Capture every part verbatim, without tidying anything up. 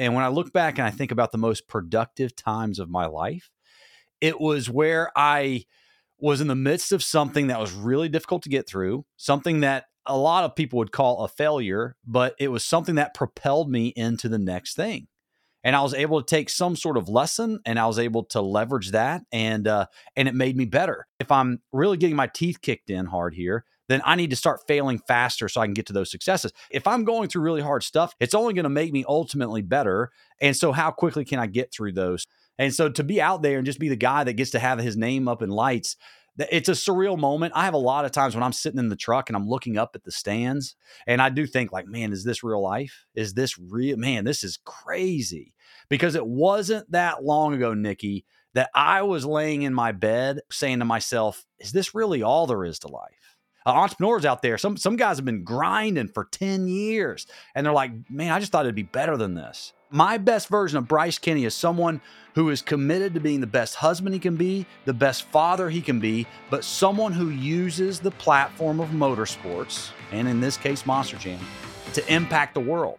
And when I look back and I think about the most productive times of my life, it was where I was in the midst of something that was really difficult to get through, something that a lot of people would call a failure, but it was something that propelled me into the next thing. And I was able to take some sort of lesson and I was able to leverage that. And, uh, and it made me better. If I'm really getting my teeth kicked in hard here, then I need to start failing faster so I can get to those successes. If I'm going through really hard stuff, it's only going to make me ultimately better. And so how quickly can I get through those? And so to be out there and just be the guy that gets to have his name up in lights, it's a surreal moment. I have a lot of times when I'm sitting in the truck and I'm looking up at the stands and I do think like, man, is this real life? Is this real? Man, this is crazy, because it wasn't that long ago, Nikki, that I was laying in my bed saying to myself, is this really all there is to life? Uh, entrepreneurs out there, some, some guys have been grinding for ten years and they're like, man, I just thought it'd be better than this. My best version of Bryce Kenny is someone who is committed to being the best husband he can be, the best father he can be, but someone who uses the platform of motorsports, and in this case, Monster Jam, to impact the world.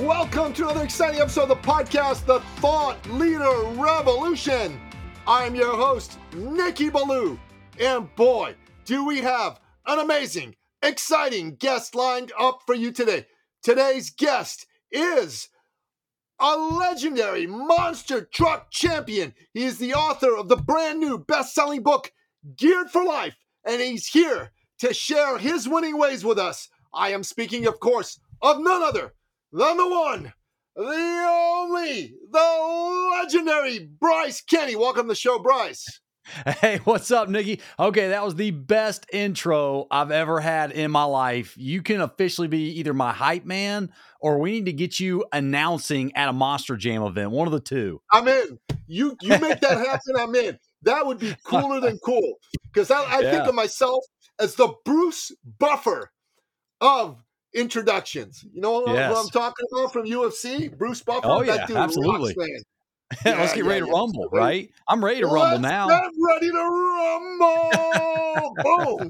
Welcome to another exciting episode of the podcast, The Thought Leader Revolution. I am your host, Nikki Ballou. And boy, do we have an amazing, exciting guest lined up for you today. Today's guest is a legendary monster truck champion. He is the author of the brand new best-selling book, Geared for Life. And he's here to share his winning ways with us. I am speaking, of course, of none other than the one, the only, the legendary Bryce Kenny. Welcome to the show, Bryce. Hey, what's up, Nikki? Okay, that was the best intro I've ever had in my life. You can officially be either my hype man or we need to get you announcing at a Monster Jam event. One of the two. I'm in. You you make that happen, I'm in. That would be cooler than cool. Because I, I yeah. think of myself as the Bruce Buffer of introductions. You know yes. what I'm talking about from U F C? Bruce Buffer? Oh, yeah, that dude absolutely. Yeah, let's get yeah, ready to yeah, rumble, yeah. right? I'm ready to let's rumble now. I'm ready to rumble.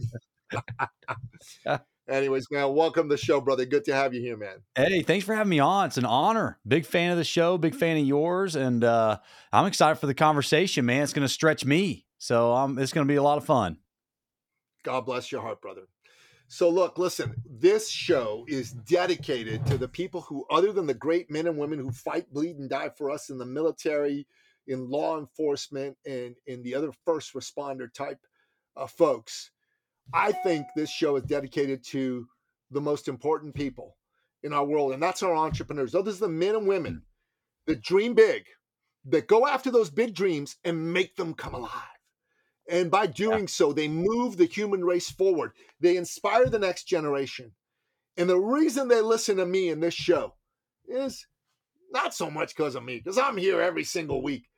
Boom. Anyways, man, welcome to the show, brother. Good to have you here, man. Hey, thanks for having me on. It's an honor. Big fan of the show, big fan of yours. And uh, I'm excited for the conversation, man. It's going to stretch me. So um, it's going to be a lot of fun. God bless your heart, brother. So look, listen, this show is dedicated to the people who, other than the great men and women who fight, bleed, and die for us in the military, in law enforcement, and in the other first responder type uh, folks, I think this show is dedicated to the most important people in our world, and that's our entrepreneurs. Those are the men and women that dream big, that go after those big dreams and make them come alive. And by doing yeah. so, they move the human race forward. They inspire the next generation. And the reason they listen to me in this show is not so much because of me, because I'm here every single week.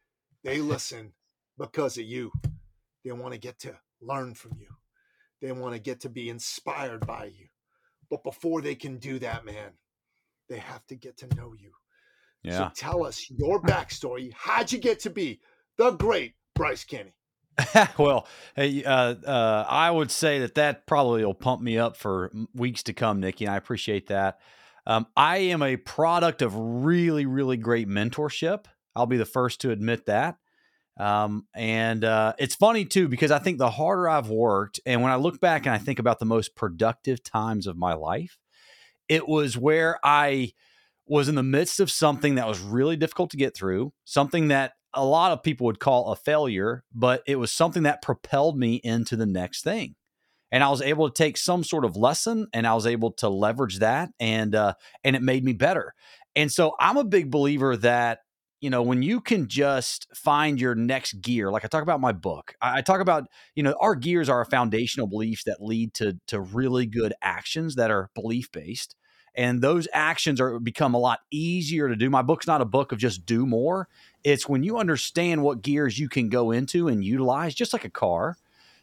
They listen because of you. They want to get to learn from you. They want to get to be inspired by you. But before they can do that, man, they have to get to know you. Yeah. So tell us your backstory. How'd you get to be the great Bryce Kenny? Well, hey, uh, uh, I would say that that probably will pump me up for weeks to come, Nikki, and I appreciate that. Um, I am a product of really, really great mentorship. I'll be the first to admit that. Um, and uh, it's funny, too, because I think the harder I've worked, and when I look back and I think about the most productive times of my life, it was where I was in the midst of something that was really difficult to get through, something that a lot of people would call a failure, but it was something that propelled me into the next thing. And I was able to take some sort of lesson and I was able to leverage that and, uh, and it made me better. And so I'm a big believer that, you know, when you can just find your next gear, like I talk about in my book, I talk about, you know, our gears are our foundational beliefs that lead to, to really good actions that are belief-based. And those actions are become a lot easier to do. My book's not a book of just do more. It's when you understand what gears you can go into and utilize, just like a car,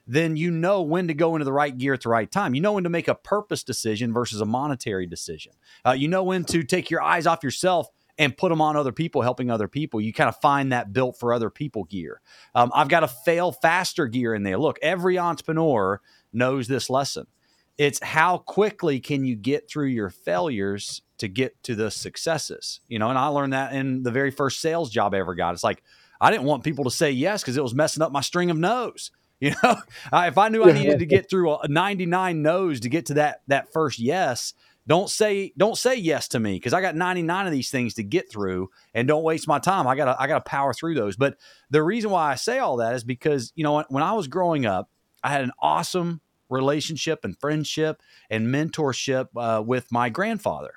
then you know when to go into the right gear at the right time. You know when to make a purpose decision versus a monetary decision. Uh, you know when to take your eyes off yourself and put them on other people, helping other people. You kind of find that built for other people gear. Um, I've got a fail faster gear in there. Look, every entrepreneur knows this lesson. It's how quickly can you get through your failures to get to the successes, you know? And I learned that in the very first sales job I ever got. It's like, I didn't want people to say yes because it was messing up my string of no's. You know, uh, if I knew I needed to get through a ninety-nine no's to get to that, that first yes, don't say, don't say yes to me, because I got ninety-nine of these things to get through, and don't waste my time. I gotta, I gotta power through those. But the reason why I say all that is because, you know, when I was growing up, I had an awesome relationship and friendship and mentorship uh, with my grandfather.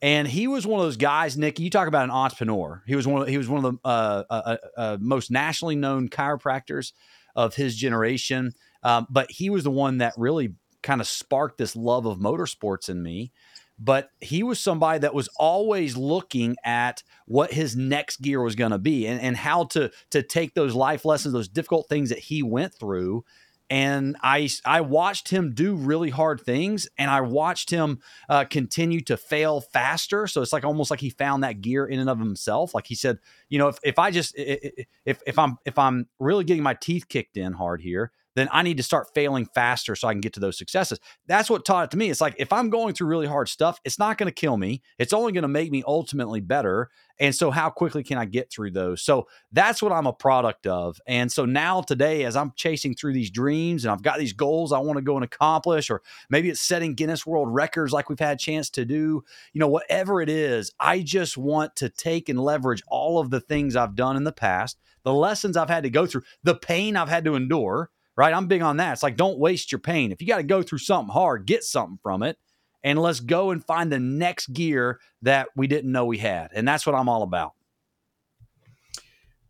And he was one of those guys, Nikki, you talk about an entrepreneur. He was one of, he was one of the uh, uh, uh, most nationally known chiropractors of his generation. Um, but he was the one that really kind of sparked this love of motorsports in me. But he was somebody that was always looking at what his next gear was going to be, and, and how to, to take those life lessons, those difficult things that he went through. And I, I watched him do really hard things, and I watched him uh, continue to fail faster. So it's like almost like he found that gear in and of himself. Like he said, you know, if, if I just if if I'm if I'm really getting my teeth kicked in hard here, then I need to start failing faster so I can get to those successes. That's what taught it to me. It's like, if I'm going through really hard stuff, it's not going to kill me. It's only going to make me ultimately better. And so how quickly can I get through those? So that's what I'm a product of. And so now today, as I'm chasing through these dreams and I've got these goals I want to go and accomplish, or maybe it's setting Guinness World Records like we've had a chance to do, you know, whatever it is, I just want to take and leverage all of the things I've done in the past, the lessons I've had to go through, the pain I've had to endure. Right? I'm big on that. It's like, don't waste your pain. If you got to go through something hard, get something from it, and let's go and find the next gear that we didn't know we had. And that's what I'm all about.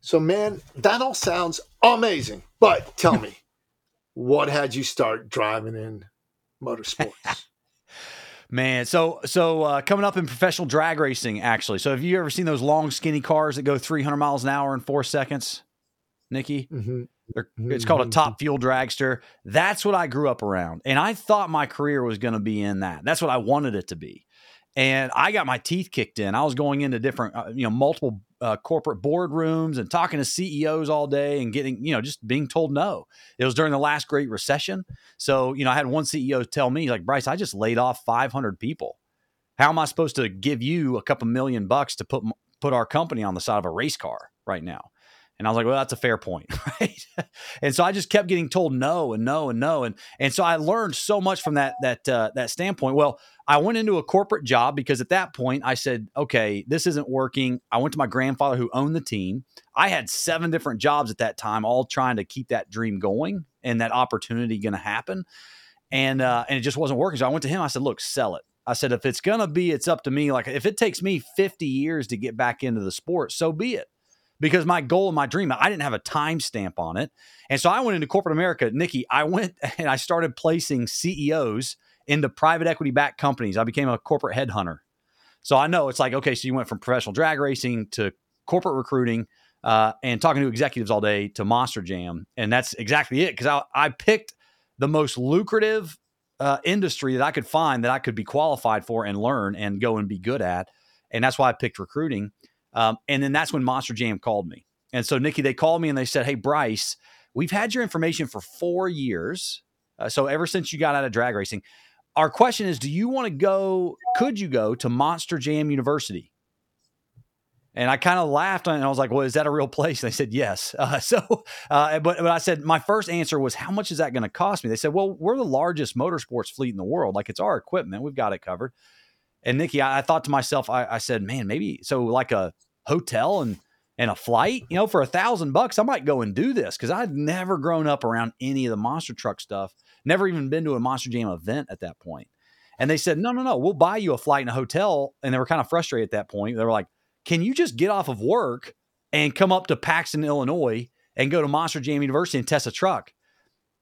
So, man, that all sounds amazing, but tell me, what had you start driving in motorsports? Man, so so uh, coming up in professional drag racing, actually. So have you ever seen those long, skinny cars that go three hundred miles an hour in four seconds, Nikki? Mm-hmm. It's called a top fuel dragster. That's what I grew up around. And I thought my career was going to be in that. That's what I wanted it to be. And I got my teeth kicked in. I was going into different, uh, you know, multiple uh, corporate boardrooms and talking to C E Os all day and getting, you know, just being told no. It was during the last Great Recession. So, you know, I had one C E O tell me, like, Bryce, I just laid off five hundred people. How am I supposed to give you a couple million bucks to put, put our company on the side of a race car right now? And I was like, well, that's a fair point, right? And so I just kept getting told no and no and no. And and so I learned so much from that that uh, that standpoint. Well, I went into a corporate job because at that point I said, okay, this isn't working. I went to my grandfather who owned the team. I had seven different jobs at that time, all trying to keep that dream going and that opportunity going to happen. And uh, and it just wasn't working. So I went to him. I said, look, sell it. I said, if it's going to be, it's up to me. Like if it takes me fifty years to get back into the sport, so be it. Because my goal and my dream, I didn't have a time stamp on it. And so I went into corporate America, Nikki. I went and I started placing C E Os into private equity-backed companies. I became a corporate headhunter. So I know it's like, okay, so you went from professional drag racing to corporate recruiting uh, and talking to executives all day to Monster Jam. And that's exactly it. Because I, I picked the most lucrative uh, industry that I could find that I could be qualified for and learn and go and be good at. And that's why I picked recruiting. Um, and then that's when Monster Jam called me. And so, Nikki, they called me and they said, hey, Bryce, we've had your information for four years. Uh, so ever since you got out of drag racing, our question is, do you want to go, could you go to Monster Jam University? And I kind of laughed and I was like, well, is that a real place? And they said, yes. Uh, so, uh, but, but I said, my first answer was, how much is that going to cost me? They said, well, we're the largest motorsports fleet in the world. Like it's our equipment. We've got it covered. And Nikki, I, I thought to myself, I, I said, man, maybe so like a hotel and, and a flight, you know, for a thousand bucks, I might go and do this. Cause I'd never grown up around any of the monster truck stuff, never even been to a Monster Jam event at that point. And they said, no, no, no, we'll buy you a flight and a hotel. And they were kind of frustrated at that point. They were like, can you just get off of work and come up to Paxton, Illinois and go to Monster Jam University and test a truck?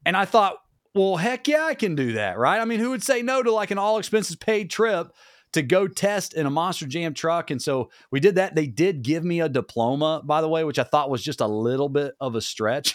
And I thought, well, heck yeah, I can do that. Right. I mean, who would say no to like an all expenses paid trip to go test in a Monster Jam truck. And so we did that. They did give me a diploma, by the way, which I thought was just a little bit of a stretch.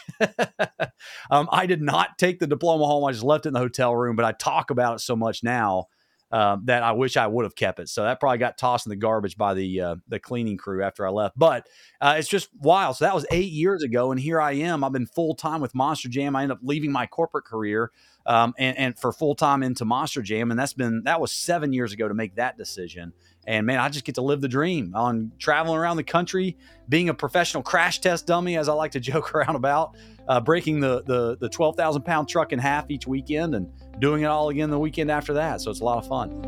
um, I did not take the diploma home. I just left it in the hotel room, but I talk about it so much now um, that I wish I would have kept it. So that probably got tossed in the garbage by the, uh, the cleaning crew after I left, but uh, it's just wild. So that was eight years ago. And here I am, I've been full time with Monster Jam. I ended up leaving my corporate career Um, and, and for full time into Monster Jam. And that's been, that was seven years ago to make that decision. And man, I just get to live the dream on traveling around the country, being a professional crash test dummy, as I like to joke around about, uh, breaking the, the, the twelve thousand pound truck in half each weekend and doing it all again the weekend after that. So it's a lot of fun.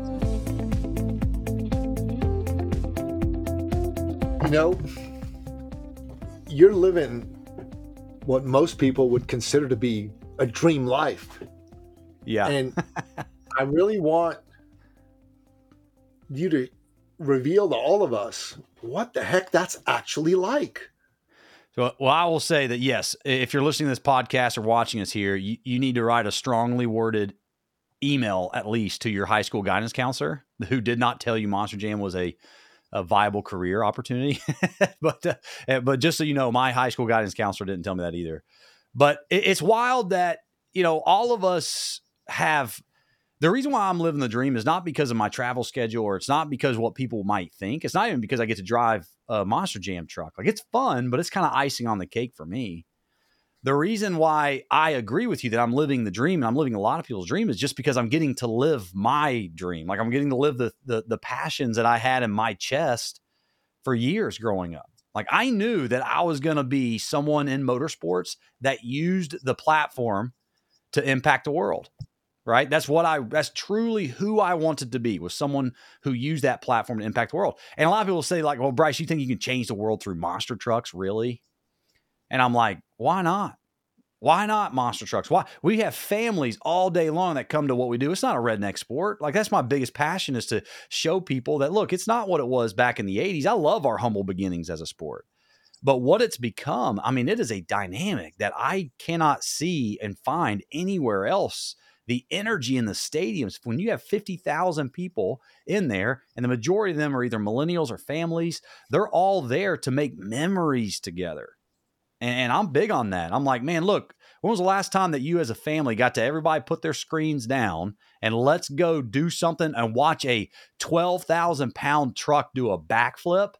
You know, you're living what most people would consider to be a dream life. Yeah. And I really want you to reveal to all of us what the heck that's actually like. So, well, I will say that, yes, if you're listening to this podcast or watching us here, you, you need to write a strongly worded email, at least to your high school guidance counselor who did not tell you Monster Jam was a, a viable career opportunity. but, uh, but just so you know, my high school guidance counselor didn't tell me that either. But it, it's wild that, you know, all of us have, the reason why I'm living the dream is not because of my travel schedule, or it's not because what people might think. It's not even because I get to drive a Monster Jam truck. Like, it's fun, but it's kind of icing on the cake for me. The reason why I agree with you that I'm living the dream, and I'm living a lot of people's dream, is just because I'm getting to live my dream. Like, I'm getting to live the the, the passions that I had in my chest for years growing up. Like, I knew that I was going to be someone in motorsports that used the platform to impact the world. Right. That's what I, that's truly who I wanted to be, was someone who used that platform to impact the world. And a lot of people say, like, well, Bryce, you think you can change the world through monster trucks? Really? And I'm like, why not? Why not monster trucks? Why? We have families all day long that come to what we do. It's not a redneck sport. Like, that's my biggest passion, is to show people that, look, it's not what it was back in the eighties. I love our humble beginnings as a sport, but what it's become, I mean, it is a dynamic that I cannot see and find anywhere else. The energy in the stadiums, when you have fifty thousand people in there, and the majority of them are either millennials or families, they're all there to make memories together. And, and I'm big on that. I'm like, man, look, when was the last time that you as a family got to everybody put their screens down and let's go do something and watch a twelve thousand pound truck do a backflip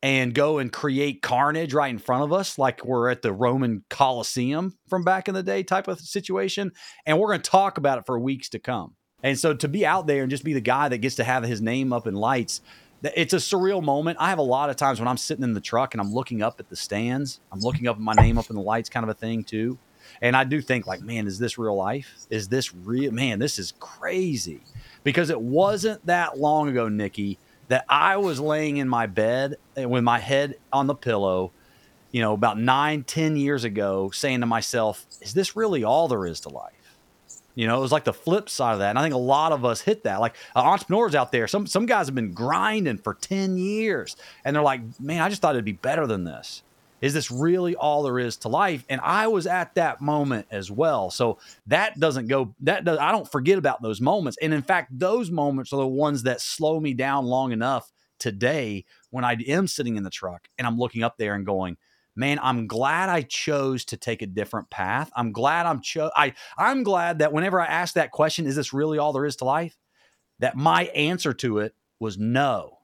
and go and create carnage right in front of us, like we're at the Roman Colosseum from back in the day type of situation? And we're going to talk about it for weeks to come. And so to be out there and just be the guy that gets to have his name up in lights, it's a surreal moment. I have a lot of times when I'm sitting in the truck and I'm looking up at the stands, I'm looking up at my name up in the lights kind of a thing too. And I do think, like, man, is this real life? Is this real? Man, this is crazy. Because it wasn't that long ago, Nikki, that I was laying in my bed with my head on the pillow, you know, about nine, ten years ago, saying to myself, is this really all there is to life? You know, it was like the flip side of that. And I think a lot of us hit that. Like, uh, entrepreneurs out there, some some guys have been grinding for ten years and they're like, man, I just thought it'd be better than this. Is this really all there is to life? And I was at that moment as well. So that doesn't go, that does, I don't forget about those moments. And in fact, those moments are the ones that slow me down long enough today when I am sitting in the truck and I'm looking up there and going, man, I'm glad I chose to take a different path. I'm glad I'm cho- I, I'm glad that whenever I ask that question, is this really all there is to life? That my answer to it was no,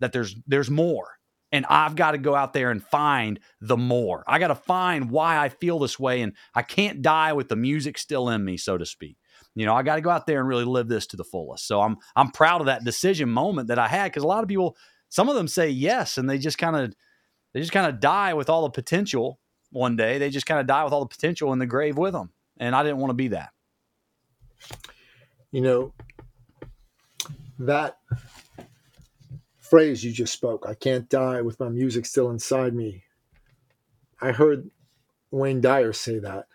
that there's, there's more. And I've got to go out there and find the more. I got to find why I feel this way. And I can't die with the music still in me, so to speak. You know, I got to go out there and really live this to the fullest. So I'm, I'm proud of that decision moment that I had. Cause a lot of people, some of them say yes, and they just kind of, they just kind of die with all the potential one day. They just kind of die with all the potential in the grave with them. And I didn't want to be that. You know, that phrase you just spoke, I can't die with my music still inside me. I heard Wayne Dyer say that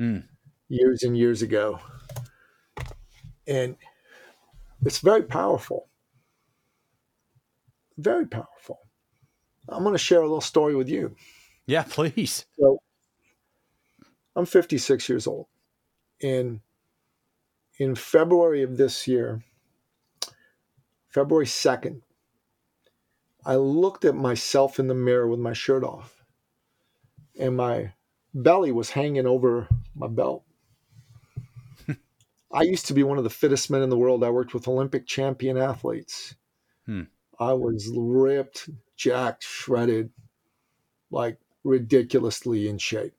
mm. years and years ago. And it's very powerful. Very powerful. I'm going to share a little story with you. Yeah, please. So I'm fifty-six years old. And in February of this year, February second, I looked at myself in the mirror with my shirt off, and my belly was hanging over my belt. I used to be one of the fittest men in the world. I worked with Olympic champion athletes. Hmm. I was ripped, jacked, shredded, like ridiculously in shape.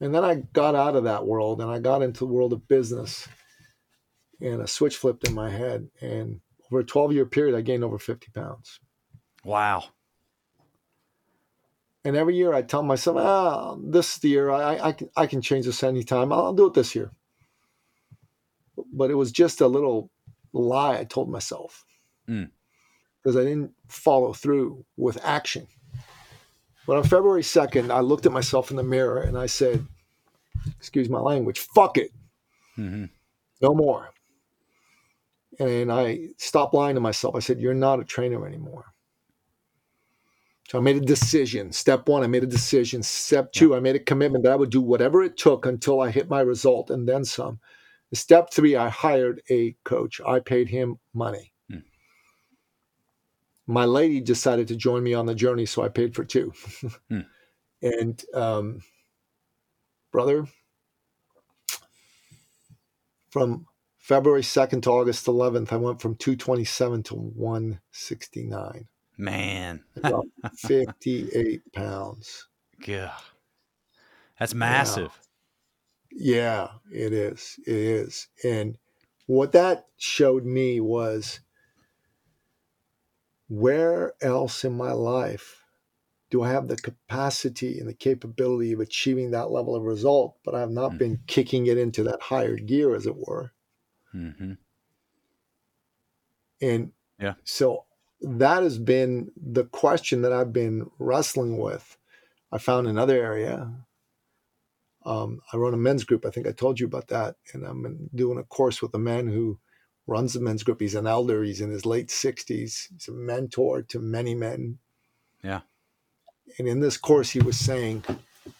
And then I got out of that world and I got into the world of business, and a switch flipped in my head. And over a twelve year period, I gained over fifty pounds. Wow. And every year I tell myself, ah, this year, I, I, can, I can change this anytime. I'll do it this year. But it was just a little lie I told myself, because mm. I didn't follow through with action. But on February second, I looked at myself in the mirror and I said, excuse my language, fuck it. Mm-hmm. No more. And I stopped lying to myself. I said, you're not a trainer anymore. So I made a decision. Step one, I made a decision. Step two, yeah. I made a commitment that I would do whatever it took until I hit my result and then some. Step three, I hired a coach. I paid him money. Hmm. My lady decided to join me on the journey, so I paid for two. hmm. And um, brother, from February second to August eleventh, I went from two twenty-seven to one sixty-nine. Man. fifty-eight pounds. Yeah. That's massive. Yeah. Yeah, it is. It is. And what that showed me was, where else in my life do I have the capacity and the capability of achieving that level of result, but I've not mm-hmm. been kicking it into that higher gear, as it were. Mm-hmm. And yeah. so that has been the question that I've been wrestling with. I found another area. Um, I run a men's group. I think I told you about that. And I'm doing a course with a man who runs the men's group. He's an elder. He's in his late sixties. He's a mentor to many men. Yeah. And in this course, he was saying,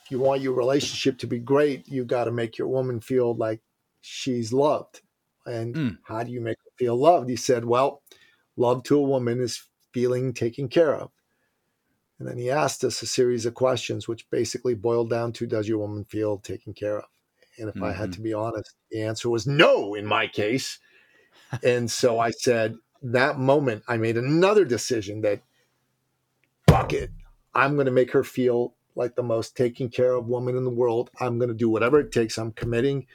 you want your relationship to be great, you got to make your woman feel like she's loved. And mm. how do you make her feel loved? He said, well, love to a woman is feeling taken care of. And then he asked us a series of questions, which basically boiled down to, does your woman feel taken care of? And if mm-hmm. I had to be honest, the answer was no, in my case. And so I said, that moment, I made another decision that, fuck it, I'm going to make her feel like the most taken care of woman in the world. I'm going to do whatever it takes. I'm committing,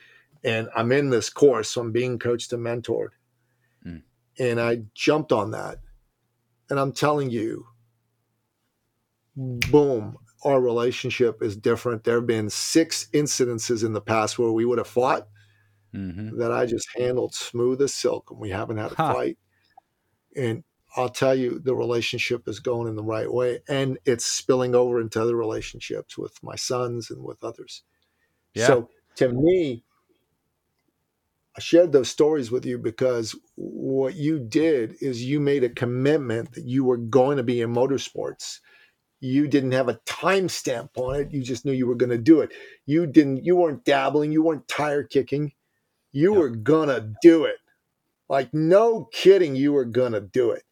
and I'm in this course, so I'm being coached and mentored. Mm. And I jumped on that. And I'm telling you, boom, our relationship is different. There have been six incidences in the past where we would have fought mm-hmm. that I just handled smooth as silk, and we haven't had a huh. fight. And I'll tell you, the relationship is going in the right way, and it's spilling over into other relationships with my sons and with others. Yeah. So to me, I shared those stories with you because what you did is you made a commitment that you were going to be in motorsports. You didn't have a timestamp on it. You just knew you were going to do it. You didn't, you weren't dabbling. You weren't tire kicking. You no. were going to do it. Like, no kidding. You were going to do it.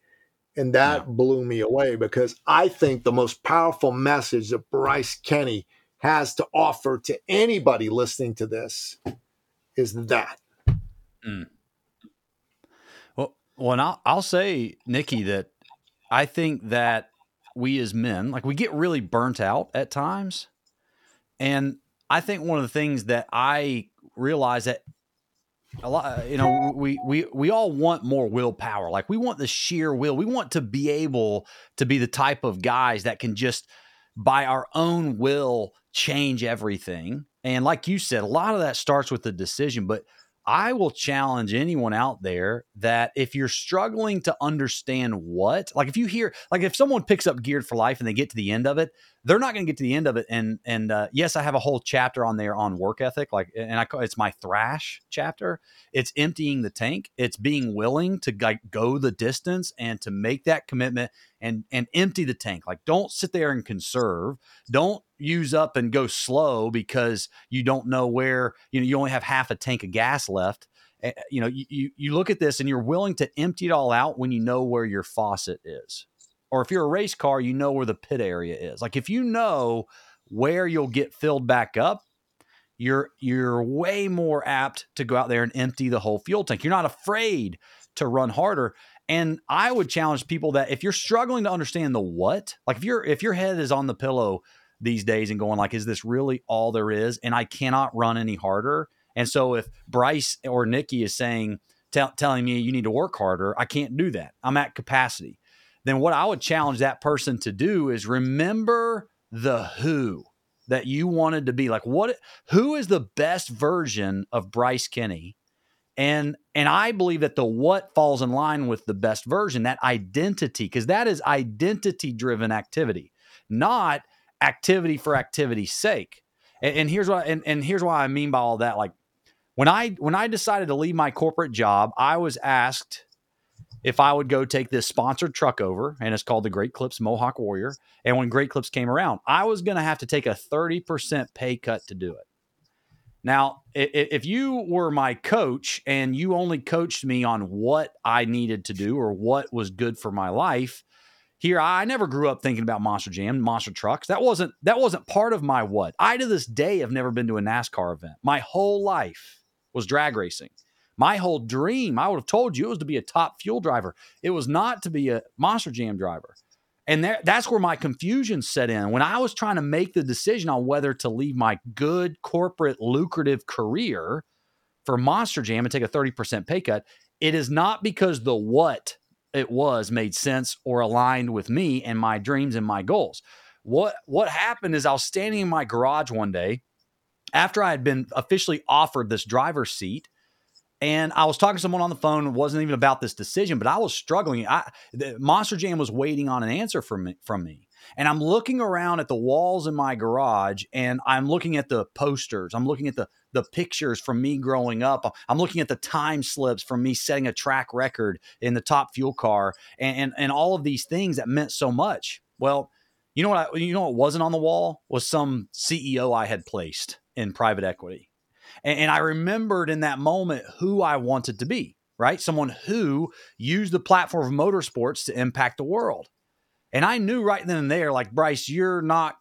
And that no. blew me away, because I think the most powerful message that Bryce Kenny has to offer to anybody listening to this is that. Mm. Well, well, and I'll, I'll say, Nikki, that I think that we as men, like, we get really burnt out at times. And I think one of the things that I realize that a lot, you know, we, we, we all want more willpower. Like, we want the sheer will. We want to be able to be the type of guys that can just by our own will change everything. And like you said, a lot of that starts with the decision, but I will challenge anyone out there that if you're struggling to understand what, like if you hear, like if someone picks up Geared for Life and they get to the end of it, they're not going to get to the end of it. And, and uh, yes, I have a whole chapter on there on work ethic. Like, and I call it's my thrash chapter. It's emptying the tank. It's being willing to like go the distance and to make that commitment and, and empty the tank. Like, don't sit there and conserve. Don't use up and go slow because you don't know where, you know, you only have half a tank of gas left You know, you, you look at this and you're willing to empty it all out when you know where your faucet is. Or if you're a race car, you know where the pit area is. Like if you know where you'll get filled back up, you're you're way more apt to go out there and empty the whole fuel tank. You're not afraid to run harder. And I would challenge people that if you're struggling to understand the what, like if you're if your head is on the pillow these days and going like, is this really all there is? And I cannot run any harder. And so if Bryce or Nikki is saying, t- telling me you need to work harder, I can't do that. I'm at capacity. Then what I would challenge that person to do is remember the who that you wanted to be. Like what, who is the best version of Bryce Kenny? And, and I believe that the what falls in line with the best version, that identity, because that is identity driven activity, not activity for activity's sake. And, and here's what, and, and here's what I mean by all that. Like when I, when I decided to leave my corporate job, I was asked if I would go take this sponsored truck over, and it's called the Great Clips Mohawk Warrior. And when Great Clips came around, I was going to have to take a thirty percent pay cut to do it. Now, if you were my coach and you only coached me on what I needed to do or what was good for my life, here, I never grew up thinking about Monster Jam, Monster Trucks. That wasn't, that wasn't part of my what. I, to this day, have never been to a NASCAR event. My whole life was drag racing. My whole dream, I would have told you, it was to be a top fuel driver. It was not to be a Monster Jam driver. And there, that's where my confusion set in. When I was trying to make the decision on whether to leave my good corporate lucrative career for Monster Jam and take a thirty percent pay cut, it is not because the what it was made sense or aligned with me and my dreams and my goals. What, what happened is I was standing in my garage one day after I had been officially offered this driver's seat. And I was talking to someone on the phone. It wasn't even about this decision, but I was struggling. I, the Monster Jam was waiting on an answer from me, from me. And I'm looking around at the walls in my garage, and I'm looking at the posters. I'm looking at the the pictures from me growing up. I'm looking at the time slips from me setting a track record in the top fuel car, and and, and all of these things that meant so much. Well, you know what? I, you know what wasn't on the wall was some C E O I had placed in private equity. And I remembered in that moment who I wanted to be, right? Someone who used the platform of motorsports to impact the world. And I knew right then and there, like, Bryce, you're not,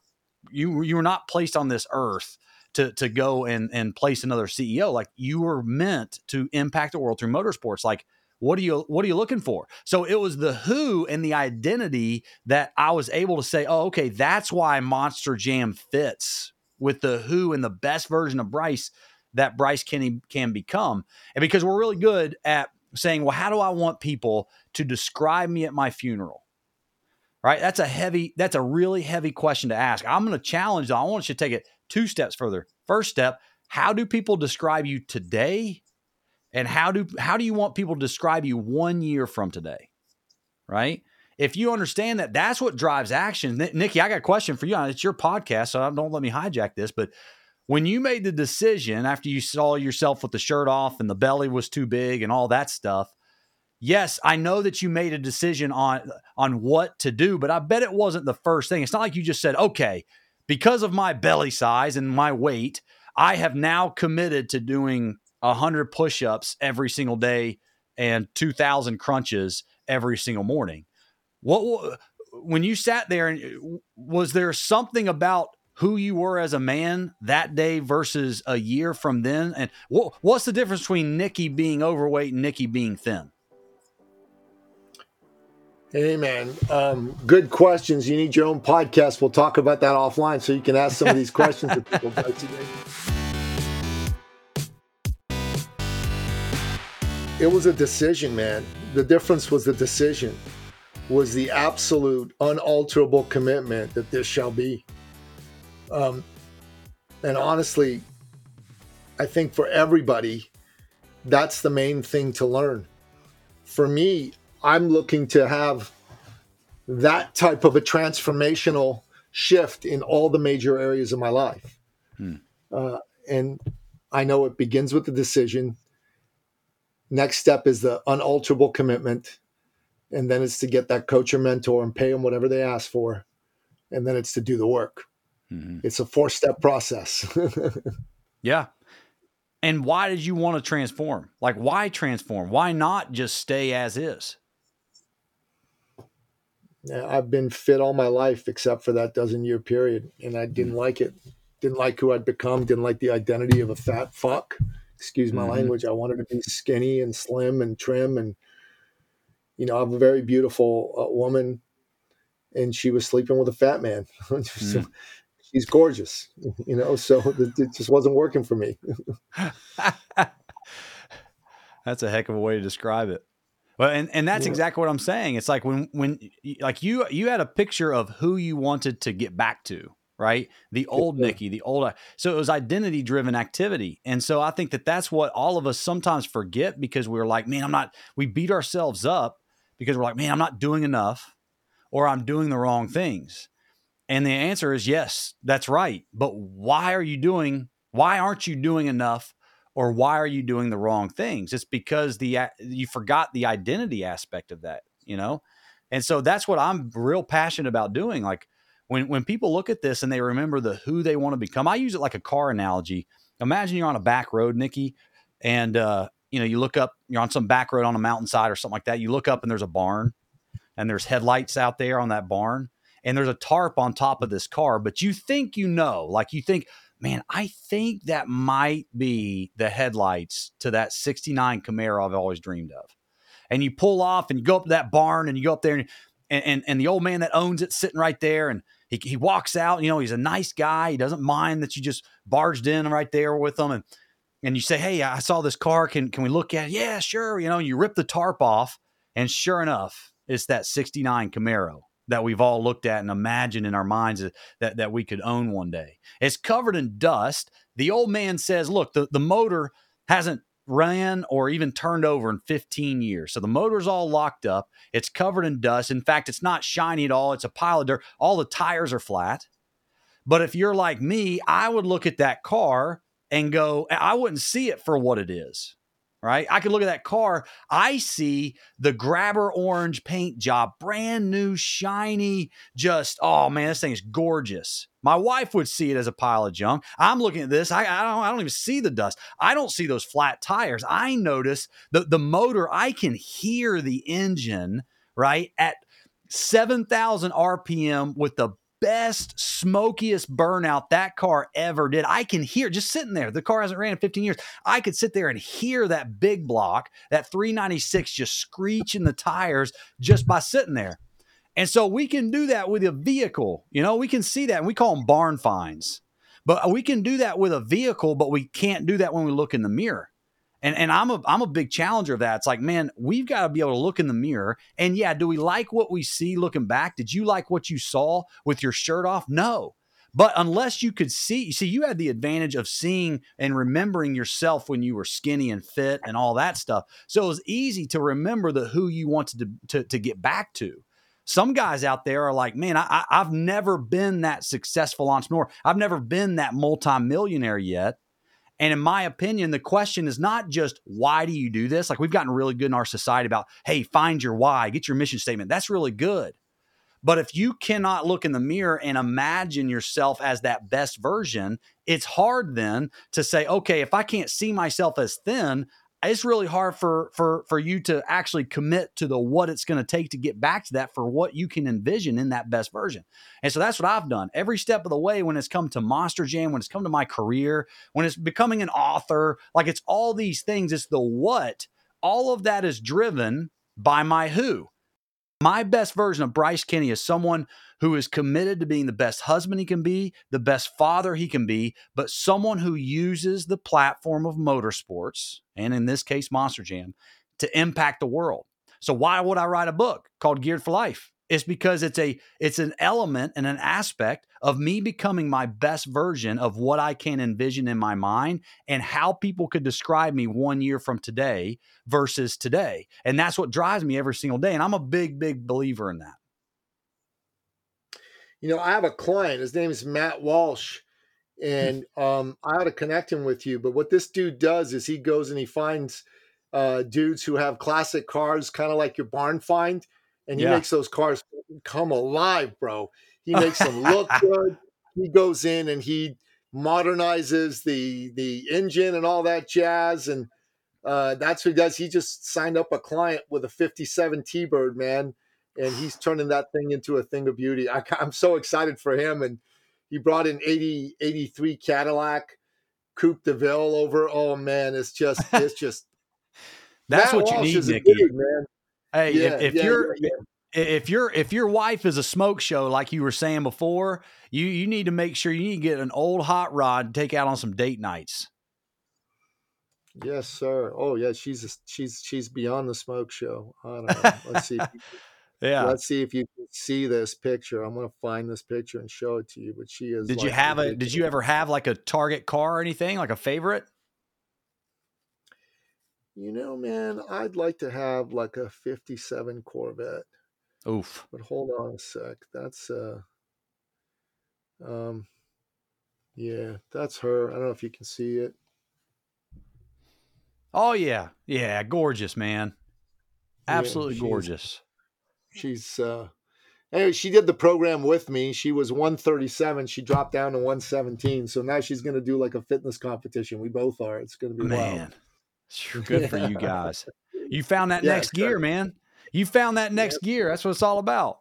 you you were not placed on this earth to, to go and, and place another C E O. Like, you were meant to impact the world through motorsports. Like, what are you, what are you looking for? So it was the who and the identity that I was able to say, oh, okay, that's why Monster Jam fits with the who and the best version of Bryce that Bryce Kenny can become. And because we're really good at saying, well, how do I want people to describe me at my funeral? Right? That's a heavy, that's a really heavy question to ask. I'm going to challenge, I want you to take it two steps further. First step, how do people describe you today? And how do, how do you want people to describe you one year from today? Right? If you understand that that's what drives action. Nikki, I got a question for you. It's your podcast, so don't let me hijack this, but when you made the decision after you saw yourself with the shirt off and the belly was too big and all that stuff, yes, I know that you made a decision on, on what to do, but I bet it wasn't the first thing. It's not like you just said, okay, because of my belly size and my weight, I have now committed to doing one hundred push-ups every single day and two thousand crunches every single morning. What, when you sat there, and was there something about who you were as a man that day versus a year from then? And what, what's the difference between Nikki being overweight and Nikki being thin? Hey man, um, good questions. You need your own podcast. We'll talk about that offline so you can ask some of these questions to people about today. It was a decision, man. The difference was the decision, was the absolute unalterable commitment that this shall be. Um, and honestly, I think for everybody, that's the main thing to learn. For me, I'm looking to have that type of a transformational shift in all the major areas of my life. Hmm. Uh, and I know it begins with the decision. Next step is the unalterable commitment. And then it's to get that coach or mentor and pay them whatever they ask for. And then it's to do the work. Mm-hmm. It's a four-step process. Yeah. And why did you want to transform? Like, why transform? Why not just stay as is? I've been fit all my life, except for that dozen year period. And I didn't like it. Didn't like who I'd become. Didn't like the identity of a fat fuck. Excuse my mm-hmm. language. I wanted to be skinny and slim and trim. And, you know, I'm a very beautiful uh, woman, and she was sleeping with a fat man. So, she's gorgeous, you know, so it just wasn't working for me. That's a heck of a way to describe it. Well, and, and that's yeah. exactly what I'm saying. It's like when, when like you, you had a picture of who you wanted to get back to, right? The old yeah. Nikki, the old, so it was identity driven activity. And so I think that that's what all of us sometimes forget, because we're like, man, I'm not, we beat ourselves up because we're like, man, I'm not doing enough, or I'm doing the wrong things. And the answer is yes, that's right. But why are you doing, why aren't you doing enough? Or why are you doing the wrong things? It's because the you forgot the identity aspect of that, you know? And so that's what I'm real passionate about doing. Like when, when people look at this and they remember the who they want to become, I use it like a car analogy. Imagine you're on a back road, Nikki, and uh, you know, you look up, you're on some back road on a mountainside or something like that. You look up and there's a barn, and there's headlights out there on that barn, and there's a tarp on top of this car, but you think, you know, like you think, man, I think that might be the headlights to that sixty-nine Camaro I've always dreamed of. And you pull off and you go up to that barn and you go up there, and and, and the old man that owns it sitting right there, and he, he walks out, you know, he's a nice guy. He doesn't mind that you just barged in right there with him. And, and you say, hey, I saw this car. Can, can we look at it? Yeah, sure. You know, you rip the tarp off, and sure enough, it's that sixty-nine Camaro that we've all looked at and imagined in our minds that, that we could own one day. It's covered in dust. The old man says, look, the, the motor hasn't ran or even turned over in fifteen years. So the motor's all locked up. It's covered in dust. In fact, it's not shiny at all. It's a pile of dirt. All the tires are flat. But if you're like me, I would look at that car and go, I wouldn't see it for what it is. Right? I could look at that car. I see the grabber orange paint job, brand new, shiny, just, oh man, this thing is gorgeous. My wife would see it as a pile of junk. I'm looking at this. I, I don't, I don't even see the dust. I don't see those flat tires. I notice the, the motor. I can hear the engine, right? At seven thousand R P M with the best, smokiest burnout that car ever did. I can hear, just sitting there, the car hasn't ran in fifteen years. I could sit there and hear that big block, that three ninety-six, just screeching the tires just by sitting there. And so we can do that with a vehicle. You know, we can see that, and we call them barn finds, but we can do that with a vehicle, but we can't do that when we look in the mirror. And and I'm a, I'm a big challenger of that. It's like, man, we've got to be able to look in the mirror. And yeah, do we like what we see looking back? Did you like what you saw with your shirt off? No. But unless you could see, you see, you had the advantage of seeing and remembering yourself when you were skinny and fit and all that stuff. So it was easy to remember the who you wanted to, to, to get back to. Some guys out there are like, man, I, I've never been that successful entrepreneur. I've never been that multimillionaire yet. And in my opinion, the question is not just why do you do this? Like, we've gotten really good in our society about, hey, find your why, get your mission statement. That's really good. But if you cannot look in the mirror and imagine yourself as that best version, it's hard then to say, okay, if I can't see myself as thin, it's really hard for, for, for you to actually commit to the what it's going to take to get back to that for what you can envision in that best version. And so that's what I've done every step of the way when it's come to Monster Jam, when it's come to my career, when it's becoming an author, like it's all these things. It's the what. All of that is driven by my who. My best version of Bryce Kenny is someone who is committed to being the best husband he can be, the best father he can be, but someone who uses the platform of motorsports, and in this case, Monster Jam, to impact the world. So why would I write a book called Geared for Life? It's because it's a it's an element and an aspect of me becoming my best version of what I can envision in my mind and how people could describe me one year from today versus today. And that's what drives me every single day. And I'm a big, big believer in that. You know, I have a client, his name is Matt Walsh, and um, I ought to connect him with you. But what this dude does is he goes and he finds uh, dudes who have classic cars, kind of like your barn find. And he yeah. makes those cars come alive, bro. He makes them look good. He goes in and he modernizes the the engine and all that jazz. And uh, that's what he does. He just signed up a client with a fifty-seven T-Bird, man, and he's turning that thing into a thing of beauty. I, I'm so excited for him. And he brought in eighty, eighty-three Cadillac Coupe de Ville over. Oh man, it's just it's just that's Matt what Walsh you need, Nikki. Dude, man. Hey, yeah, if, if yeah, you're yeah, yeah. If your if your wife is a smoke show, like you were saying before, you, you need to make sure you need to get an old hot rod and take out on some date nights. Yes, sir. Oh yeah, she's a, she's she's beyond the smoke show. I don't know. Let's see. If you, yeah. Let's see if you can see this picture. I'm gonna find this picture and show it to you. But she is. Did like you have a? Did you ever have like a target car or anything, like a favorite? You know, man, I'd like to have like a fifty-seven Corvette. Oof. But hold on a sec. That's uh um yeah, that's her. I don't know if you can see it. Oh yeah. Yeah, gorgeous, man. Absolutely yeah, she's, gorgeous. She's uh anyway, she did the program with me. She was one thirty-seven, she dropped down to one seventeen. So now she's gonna do like a fitness competition. We both are. It's gonna be man. Wild. Good for you guys. You found that yeah, next gear, right. man. You found that next yeah. gear. That's what it's all about.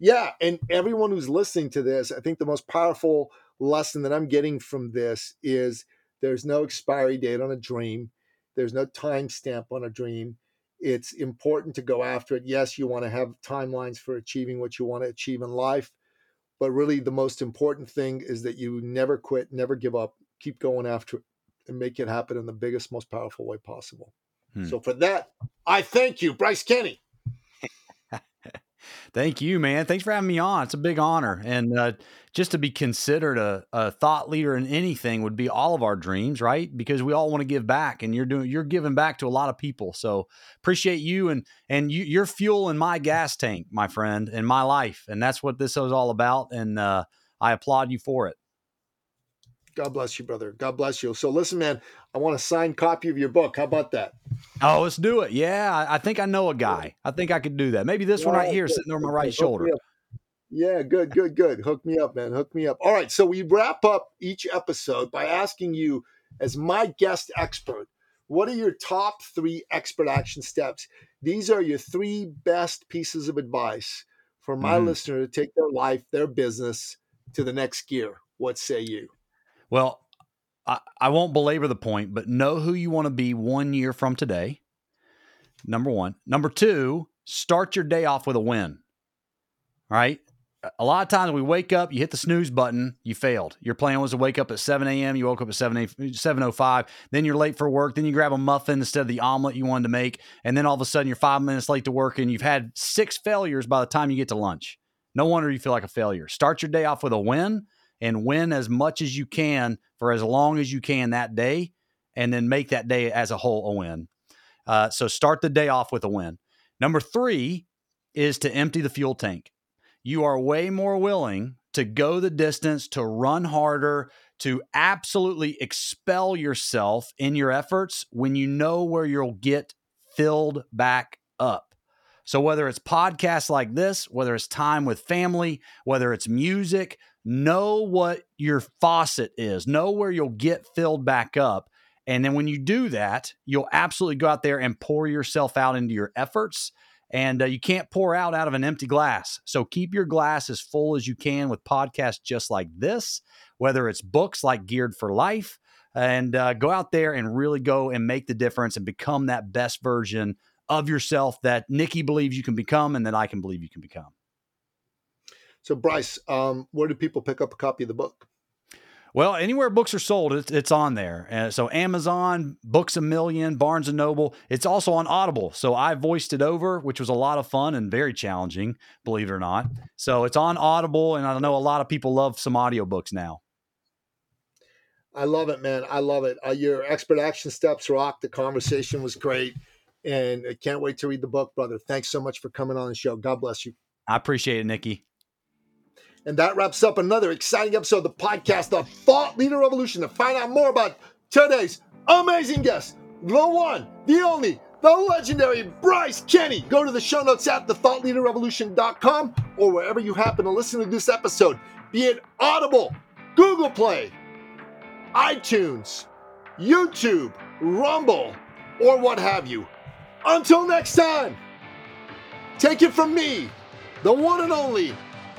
Yeah. And everyone who's listening to this, I think the most powerful lesson that I'm getting from this is there's no expiry date on a dream. There's no time stamp on a dream. It's important to go after it. Yes, you want to have timelines for achieving what you want to achieve in life. But really, the most important thing is that you never quit, never give up, keep going after it, and make it happen in the biggest, most powerful way possible. So for that, I thank you, Bryce Kenny. Thank you, man. Thanks for having me on. It's a big honor. And uh, just to be considered a, a thought leader in anything would be all of our dreams, right? Because we all want to give back, and you're doing, you're giving back to a lot of people. So appreciate you and, and you, you're fuel in my gas tank, my friend, in my life. And that's what this is all about. And uh, I applaud you for it. God bless you, brother. God bless you. So listen, man, I want a signed copy of your book. How about that? Oh, let's do it. Yeah. I think I know a guy. I think I could do that. Maybe this yeah, one right here good. Sitting on my right shoulder. Yeah. Good, good, good. Hook me up, man. Hook me up. All right. So we wrap up each episode by asking you as my guest expert, what are your top three expert action steps? These are your three best pieces of advice for my mm. listener to take their life, their business to the next gear. What say you? Well, I, I won't belabor the point, but know who you want to be one year from today. Number one. Number two, start your day off with a win. All right. A lot of times we wake up, you hit the snooze button, you failed. Your plan was to wake up at seven a.m. You woke up at seven oh five. Then you're late for work. Then you grab a muffin instead of the omelet you wanted to make. And then all of a sudden you're five minutes late to work and you've had six failures by the time you get to lunch. No wonder you feel like a failure. Start your day off with a win. And win as much as you can for as long as you can that day, and then make that day as a whole a win. Uh, so start the day off with a win. Number three is to empty the fuel tank. You are way more willing to go the distance, to run harder, to absolutely expel yourself in your efforts when you know where you'll get filled back up. So whether it's podcasts like this, whether it's time with family, whether it's music, know what your faucet is, know where you'll get filled back up. And then when you do that, you'll absolutely go out there and pour yourself out into your efforts. And uh, you can't pour out out of an empty glass. So keep your glass as full as you can with podcasts just like this, whether it's books like Geared for Life, and uh, go out there and really go and make the difference and become that best version of yourself that Nikki believes you can become and that I can believe you can become. So Bryce, um, where do people pick up a copy of the book? Well, anywhere books are sold, it's, it's on there. Uh, so Amazon, Books a Million, Barnes and Noble. It's also on Audible. So I voiced it over, which was a lot of fun and very challenging, believe it or not. So it's on Audible, and I know a lot of people love some audiobooks now. I love it, man. I love it. Uh, your expert action steps rock. The conversation was great, and I can't wait to read the book, brother. Thanks so much for coming on the show. God bless you. I appreciate it, Nikki. And that wraps up another exciting episode of the podcast, The Thought Leader Revolution. To find out more about today's amazing guest, the one, the only, the legendary Bryce Kenny, go to the show notes at the thought leader revolution dot com or wherever you happen to listen to this episode, be it Audible, Google Play, iTunes, YouTube, Rumble, or what have you. Until next time, take it from me, the one and only